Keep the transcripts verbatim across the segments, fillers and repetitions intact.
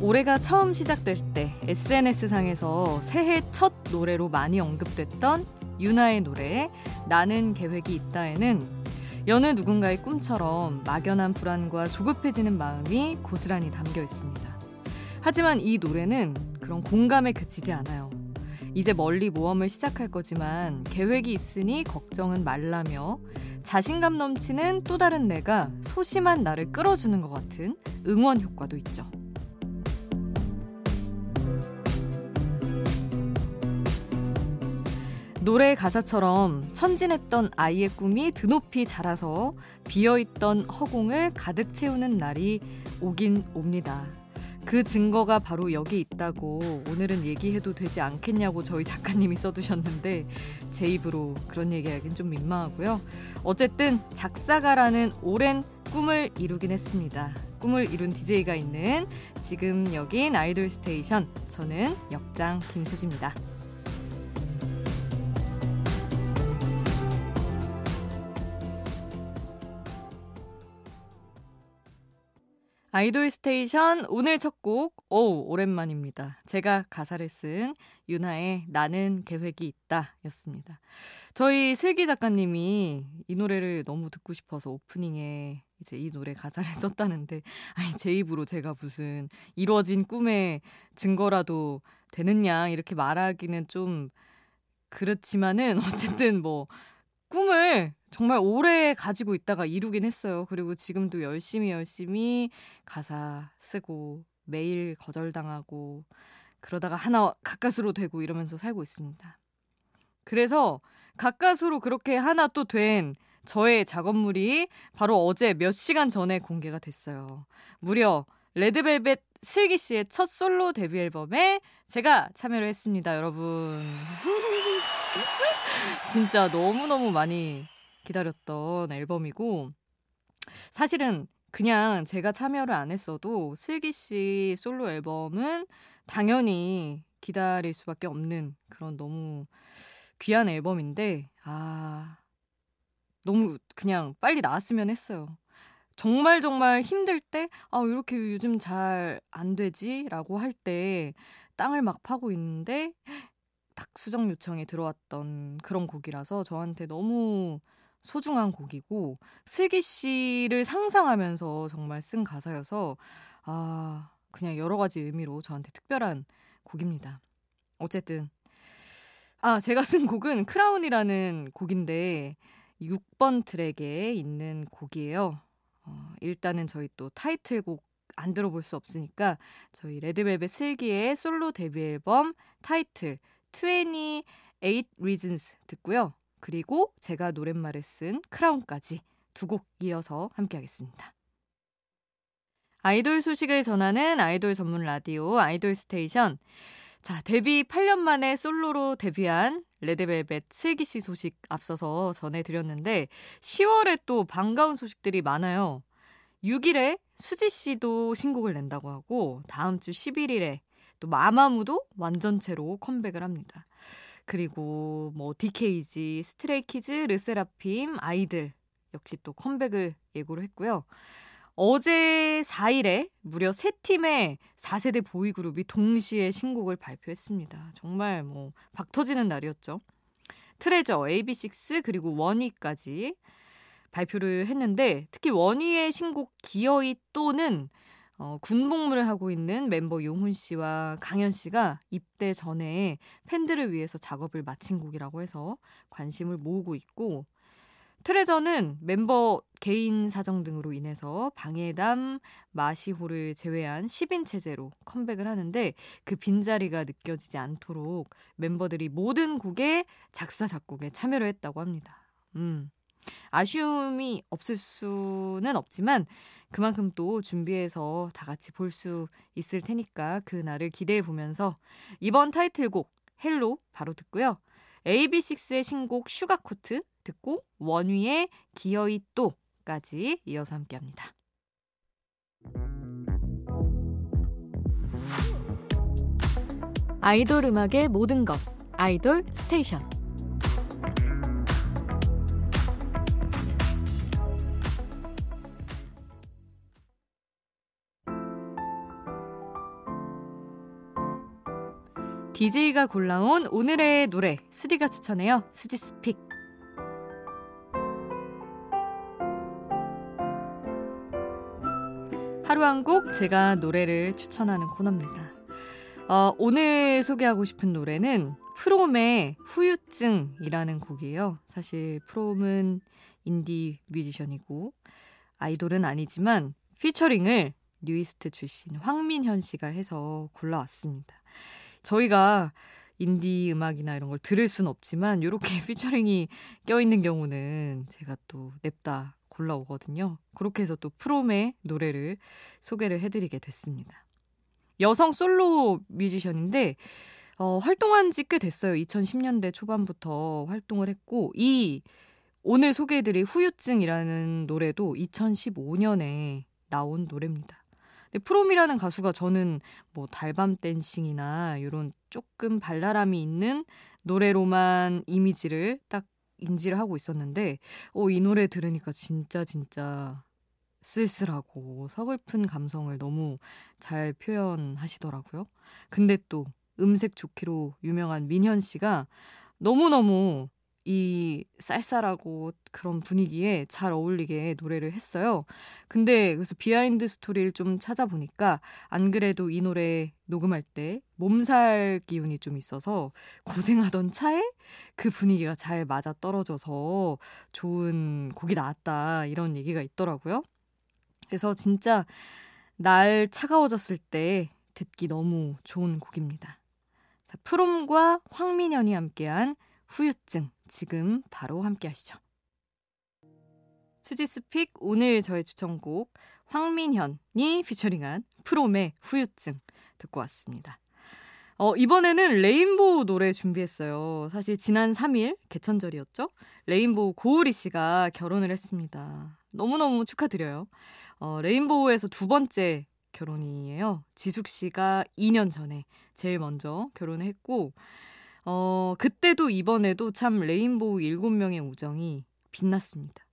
올해가 처음 시작될 때 에스엔에스상에서 새해 첫 노래로 많이 언급됐던 윤아의 노래 나는 계획이 있다에는 여느 누군가의 꿈처럼 막연한 불안과 조급해지는 마음이 고스란히 담겨 있습니다. 하지만 이 노래는 그런 공감에 그치지 않아요. 이제 멀리 모험을 시작할 거지만 계획이 있으니 걱정은 말라며 자신감 넘치는 또 다른 내가 소심한 나를 끌어주는 것 같은 응원 효과도 있죠. 노래 가사처럼 천진했던 아이의 꿈이 드높이 자라서 비어있던 허공을 가득 채우는 날이 오긴 옵니다. 그 증거가 바로 여기 있다고 오늘은 얘기해도 되지 않겠냐고 저희 작가님이 써두셨는데 제 입으로 그런 얘기하기엔 좀 민망하고요. 어쨌든 작사가라는 오랜 꿈을 이루긴 했습니다. 꿈을 이룬 디제이가 있는 지금 여긴 아이돌 스테이션, 저는 역장 김수지입니다. 아이돌 스테이션 오늘 첫 곡, 오 오랜만입니다. 제가 가사를 쓴 윤아의 나는 계획이 있다 였습니다. 저희 슬기 작가님이 이 노래를 너무 듣고 싶어서 오프닝에 이제 이 노래 가사를 썼다는데, 아니 제 입으로 제가 무슨 이루어진 꿈의 증거라도 되느냐 이렇게 말하기는 좀 그렇지만은 어쨌든 뭐 꿈을 정말 오래 가지고 있다가 이루긴 했어요. 그리고 지금도 열심히 열심히 가사 쓰고 매일 거절당하고 그러다가 하나 가까스로 되고 이러면서 살고 있습니다. 그래서 가까스로 그렇게 하나 또 된 저의 작업물이 바로 어제 몇 시간 전에 공개가 됐어요. 무려 레드벨벳 슬기 씨의 첫 솔로 데뷔 앨범에 제가 참여를 했습니다, 여러분. 진짜 너무너무 많이 기다렸던 앨범이고, 사실은 그냥 제가 참여를 안 했어도 슬기 씨 솔로 앨범은 당연히 기다릴 수밖에 없는 그런 너무 귀한 앨범인데, 아 너무 그냥 빨리 나왔으면 했어요. 정말 정말 힘들 때, 아 이렇게 요즘 잘 안 되지? 라고 할 때 땅을 막 파고 있는데 딱 수정 요청이 들어왔던 그런 곡이라서 저한테 너무 소중한 곡이고, 슬기 씨를 상상하면서 정말 쓴 가사여서 아 그냥 여러 가지 의미로 저한테 특별한 곡입니다. 어쨌든 아 제가 쓴 곡은 크라운이라는 곡인데 육 번 트랙에 있는 곡이에요. 어, 일단은 저희 또 타이틀곡 안 들어볼 수 없으니까 저희 레드벨벳 슬기의 솔로 데뷔 앨범 타이틀 이십팔 리즌스 듣고요. 그리고 제가 노랫말을 쓴 크라운까지 두 곡 이어서 함께하겠습니다. 아이돌 소식을 전하는 아이돌 전문 라디오 아이돌 스테이션. 자, 데뷔 팔 년 만에 솔로로 데뷔한 레드벨벳 슬기 씨 소식 앞서서 전해드렸는데 시월에 또 반가운 소식들이 많아요. 육일에 수지 씨도 신곡을 낸다고 하고 다음 주 십일일에 또 마마무도 완전체로 컴백을 합니다. 그리고 뭐 디케이지, 스트레이키즈, 르세라핌, 아이들 역시 또 컴백을 예고를 했고요. 어제 사일에 무려 세 팀의 사 세대 보이그룹이 동시에 신곡을 발표했습니다. 정말 뭐 박 터지는 날이었죠. 트레저, 에이비식스 그리고 원위까지 발표를 했는데, 특히 원위의 신곡 기어이 또는 어, 군복무를 하고 있는 멤버 용훈 씨와 강현 씨가 입대 전에 팬들을 위해서 작업을 마친 곡이라고 해서 관심을 모으고 있고, 트레저는 멤버 개인 사정 등으로 인해서 방해담, 마시호를 제외한 십 인 체제로 컴백을 하는데 그 빈자리가 느껴지지 않도록 멤버들이 모든 곡에 작사, 작곡에 참여를 했다고 합니다. 음. 아쉬움이 없을 수는 없지만 그만큼 또 준비해서 다 같이 볼 수 있을 테니까 그 날을 기대해 보면서 이번 타이틀곡 헬로 바로 듣고요. 에이비식스의 신곡 슈가코트 듣고 원위의 기어이 또까지 이어서 함께합니다. 아이돌 음악의 모든 것 아이돌 스테이션. 디제이가 골라온 오늘의 노래 수디가 추천해요. 수지 스픽. 하루 한 곡 제가 노래를 추천하는 코너입니다. 어, 오늘 소개하고 싶은 노래는 프롬의 후유증이라는 곡이에요. 사실 프롬은 인디 뮤지션이고 아이돌은 아니지만 피처링을 뉴이스트 출신 황민현 씨가 해서 골라왔습니다. 저희가 인디 음악이나 이런 걸 들을 순 없지만 이렇게 피처링이 껴있는 경우는 제가 또 냅다 골라오거든요. 그렇게 해서 또 프롬의 노래를 소개를 해드리게 됐습니다. 여성 솔로 뮤지션인데 어, 활동한 지 꽤 됐어요. 이천십 년대 초반부터 활동을 했고 이 오늘 소개해드릴 후유증이라는 노래도 이천십오 년에 나온 노래입니다. 근데 프롬이라는 가수가 저는 뭐 달밤 댄싱이나 이런 조금 발랄함이 있는 노래로만 이미지를 딱 인지를 하고 있었는데 어, 이 노래 들으니까 진짜 진짜 쓸쓸하고 서글픈 감성을 너무 잘 표현하시더라고요. 근데 또 음색 좋기로 유명한 민현 씨가 너무너무 이 쌀쌀하고 그런 분위기에 잘 어울리게 노래를 했어요. 근데 그래서 비하인드 스토리를 좀 찾아보니까 안 그래도 이 노래 녹음할 때 몸살 기운이 좀 있어서 고생하던 차에 그 분위기가 잘 맞아떨어져서 좋은 곡이 나왔다 이런 얘기가 있더라고요. 그래서 진짜 날 차가워졌을 때 듣기 너무 좋은 곡입니다. 자, 프롬과 황민현이 함께한 후유증 지금 바로 함께 하시죠. 수지스픽 오늘 저의 추천곡 황민현이 피처링한 프롬의 후유증 듣고 왔습니다. 어, 이번에는 레인보우 노래 준비했어요. 사실 지난 삼 일 개천절이었죠. 레인보우 고우리 씨가 결혼을 했습니다. 너무너무 축하드려요. 어, 레인보우에서 두 번째 결혼이에요. 지숙 씨가 이 년 전에 제일 먼저 결혼을 했고 어, 그때도 이번에도 참 레인보우 일곱 명의 우정이 빛났습니다.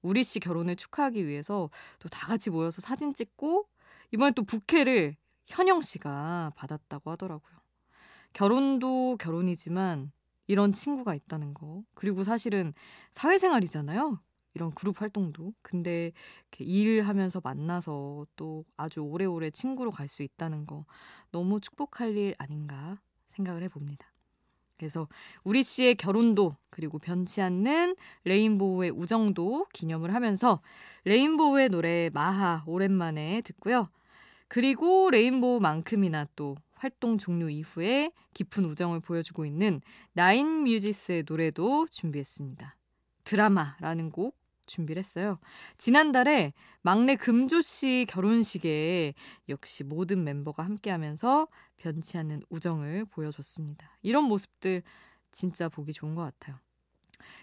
우리 씨 결혼을 축하하기 위해서 또 다 같이 모여서 사진 찍고 이번에 또 부케를 현영 씨가 받았다고 하더라고요. 결혼도 결혼이지만 이런 친구가 있다는 거. 그리고 사실은 사회생활이잖아요. 이런 그룹 활동도. 근데 이렇게 일하면서 만나서 또 아주 오래오래 친구로 갈 수 있다는 거 너무 축복할 일 아닌가 생각을 해봅니다. 그래서 우리 씨의 결혼도 그리고 변치 않는 레인보우의 우정도 기념을 하면서 레인보우의 노래 마하 오랜만에 듣고요. 그리고 레인보우만큼이나 또 활동 종료 이후에 깊은 우정을 보여주고 있는 나인뮤지스의 노래도 준비했습니다. 드라마라는 곡 준비를 했어요. 지난달에 막내 금조 씨 결혼식에 역시 모든 멤버가 함께하면서 변치 않는 우정을 보여줬습니다. 이런 모습들 진짜 보기 좋은 것 같아요.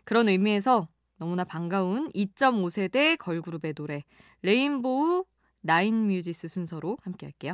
그런 의미에서 너무나 반가운 이점오 세대 걸그룹의 노래 레인보우 나인뮤지스 순서로 함께할게요.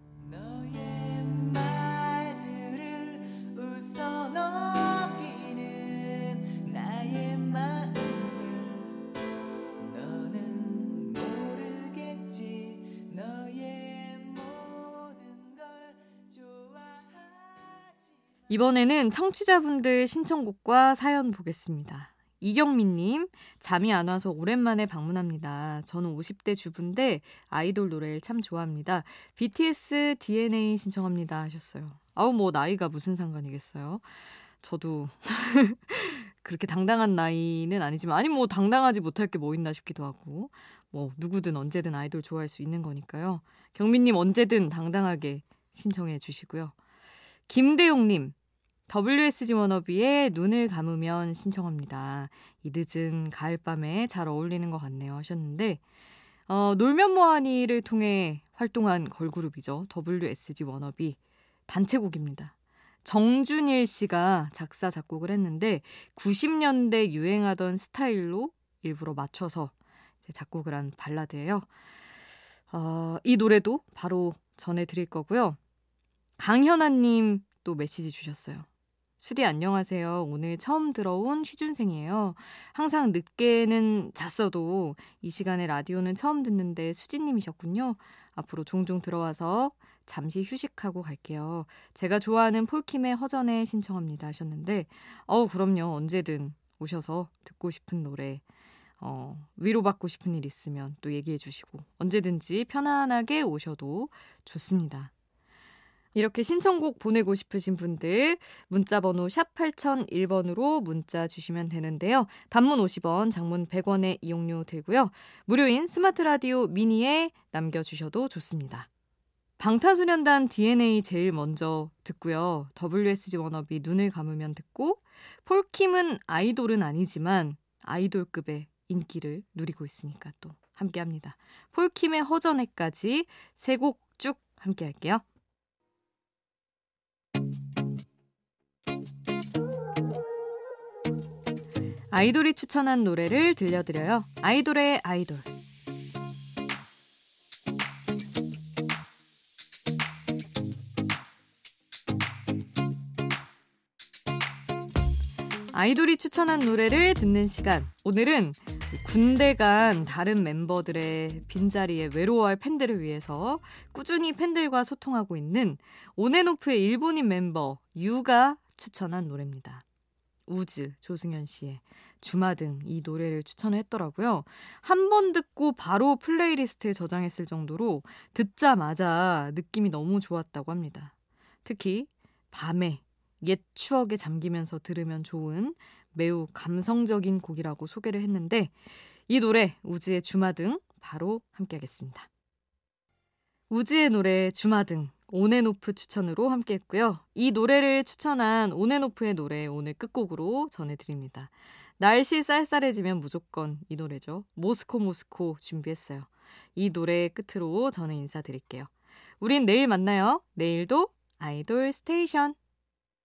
이번에는 청취자분들 신청곡과 사연 보겠습니다. 이경민님, 잠이 안 와서 오랜만에 방문합니다. 저는 오십 대 주부인데 아이돌 노래를 참 좋아합니다. 비티에스 디엔에이 신청합니다 하셨어요. 아우 뭐 나이가 무슨 상관이겠어요. 저도 그렇게 당당한 나이는 아니지만 아니 뭐 당당하지 못할 게 뭐 있나 싶기도 하고 뭐 누구든 언제든 아이돌 좋아할 수 있는 거니까요. 경민님 언제든 당당하게 신청해 주시고요. 김대용님, 더블유에스지 워너비의 눈을 감으면 신청합니다. 이 늦은 가을밤에 잘 어울리는 것 같네요 하셨는데 어, 놀면 뭐하니를 통해 활동한 걸그룹이죠. 더블유에스지 워너비 단체곡입니다. 정준일 씨가 작사, 작곡을 했는데 구십 년대 유행하던 스타일로 일부러 맞춰서 작곡을 한 발라드예요. 어, 이 노래도 바로 전해드릴 거고요. 강현아님 또 메시지 주셨어요. 수디 안녕하세요. 오늘 처음 들어온 취준생이에요. 항상 늦게는 잤어도 이 시간에 라디오는 처음 듣는데 수지님이셨군요. 앞으로 종종 들어와서 잠시 휴식하고 갈게요. 제가 좋아하는 폴킴의 허전에 신청합니다 하셨는데 어우 그럼요. 언제든 오셔서 듣고 싶은 노래, 어, 위로받고 싶은 일 있으면 또 얘기해 주시고 언제든지 편안하게 오셔도 좋습니다. 이렇게 신청곡 보내고 싶으신 분들 문자번호 샵 팔공공일 번으로 문자 주시면 되는데요. 단문 오십 원, 장문 백 원의 이용료 들고요. 무료인 스마트라디오 미니에 남겨주셔도 좋습니다. 방탄소년단 디엔에이 제일 먼저 듣고요. 더블유에스지 워너비 눈을 감으면 듣고 폴킴은 아이돌은 아니지만 아이돌급의 인기를 누리고 있으니까 또 함께합니다. 폴킴의 허전해까지 세 곡 쭉 함께할게요. 아이돌이 추천한 노래를 들려드려요. 아이돌의 아이돌. 아이돌이 추천한 노래를 듣는 시간. 오늘은 군대 간 다른 멤버들의 빈자리에 외로워할 팬들을 위해서 꾸준히 팬들과 소통하고 있는 온앤오프의 일본인 멤버 유가 추천한 노래입니다. 우즈, 조승현 씨의 주마등 이 노래를 추천을 했더라고요. 한 번 듣고 바로 플레이리스트에 저장했을 정도로 듣자마자 느낌이 너무 좋았다고 합니다. 특히 밤에 옛 추억에 잠기면서 들으면 좋은 매우 감성적인 곡이라고 소개를 했는데 이 노래 우즈의 주마등 바로 함께하겠습니다. 우즈의 노래 주마등 온앤오프 추천으로 함께했고요. 이 노래를 추천한 온앤오프의 노래 오늘 끝곡으로 전해드립니다. 날씨 쌀쌀해지면 무조건 이 노래죠. 모스코 모스코 준비했어요. 이 노래 끝으로 저는 인사드릴게요. 우린 내일 만나요. 내일도 아이돌 스테이션.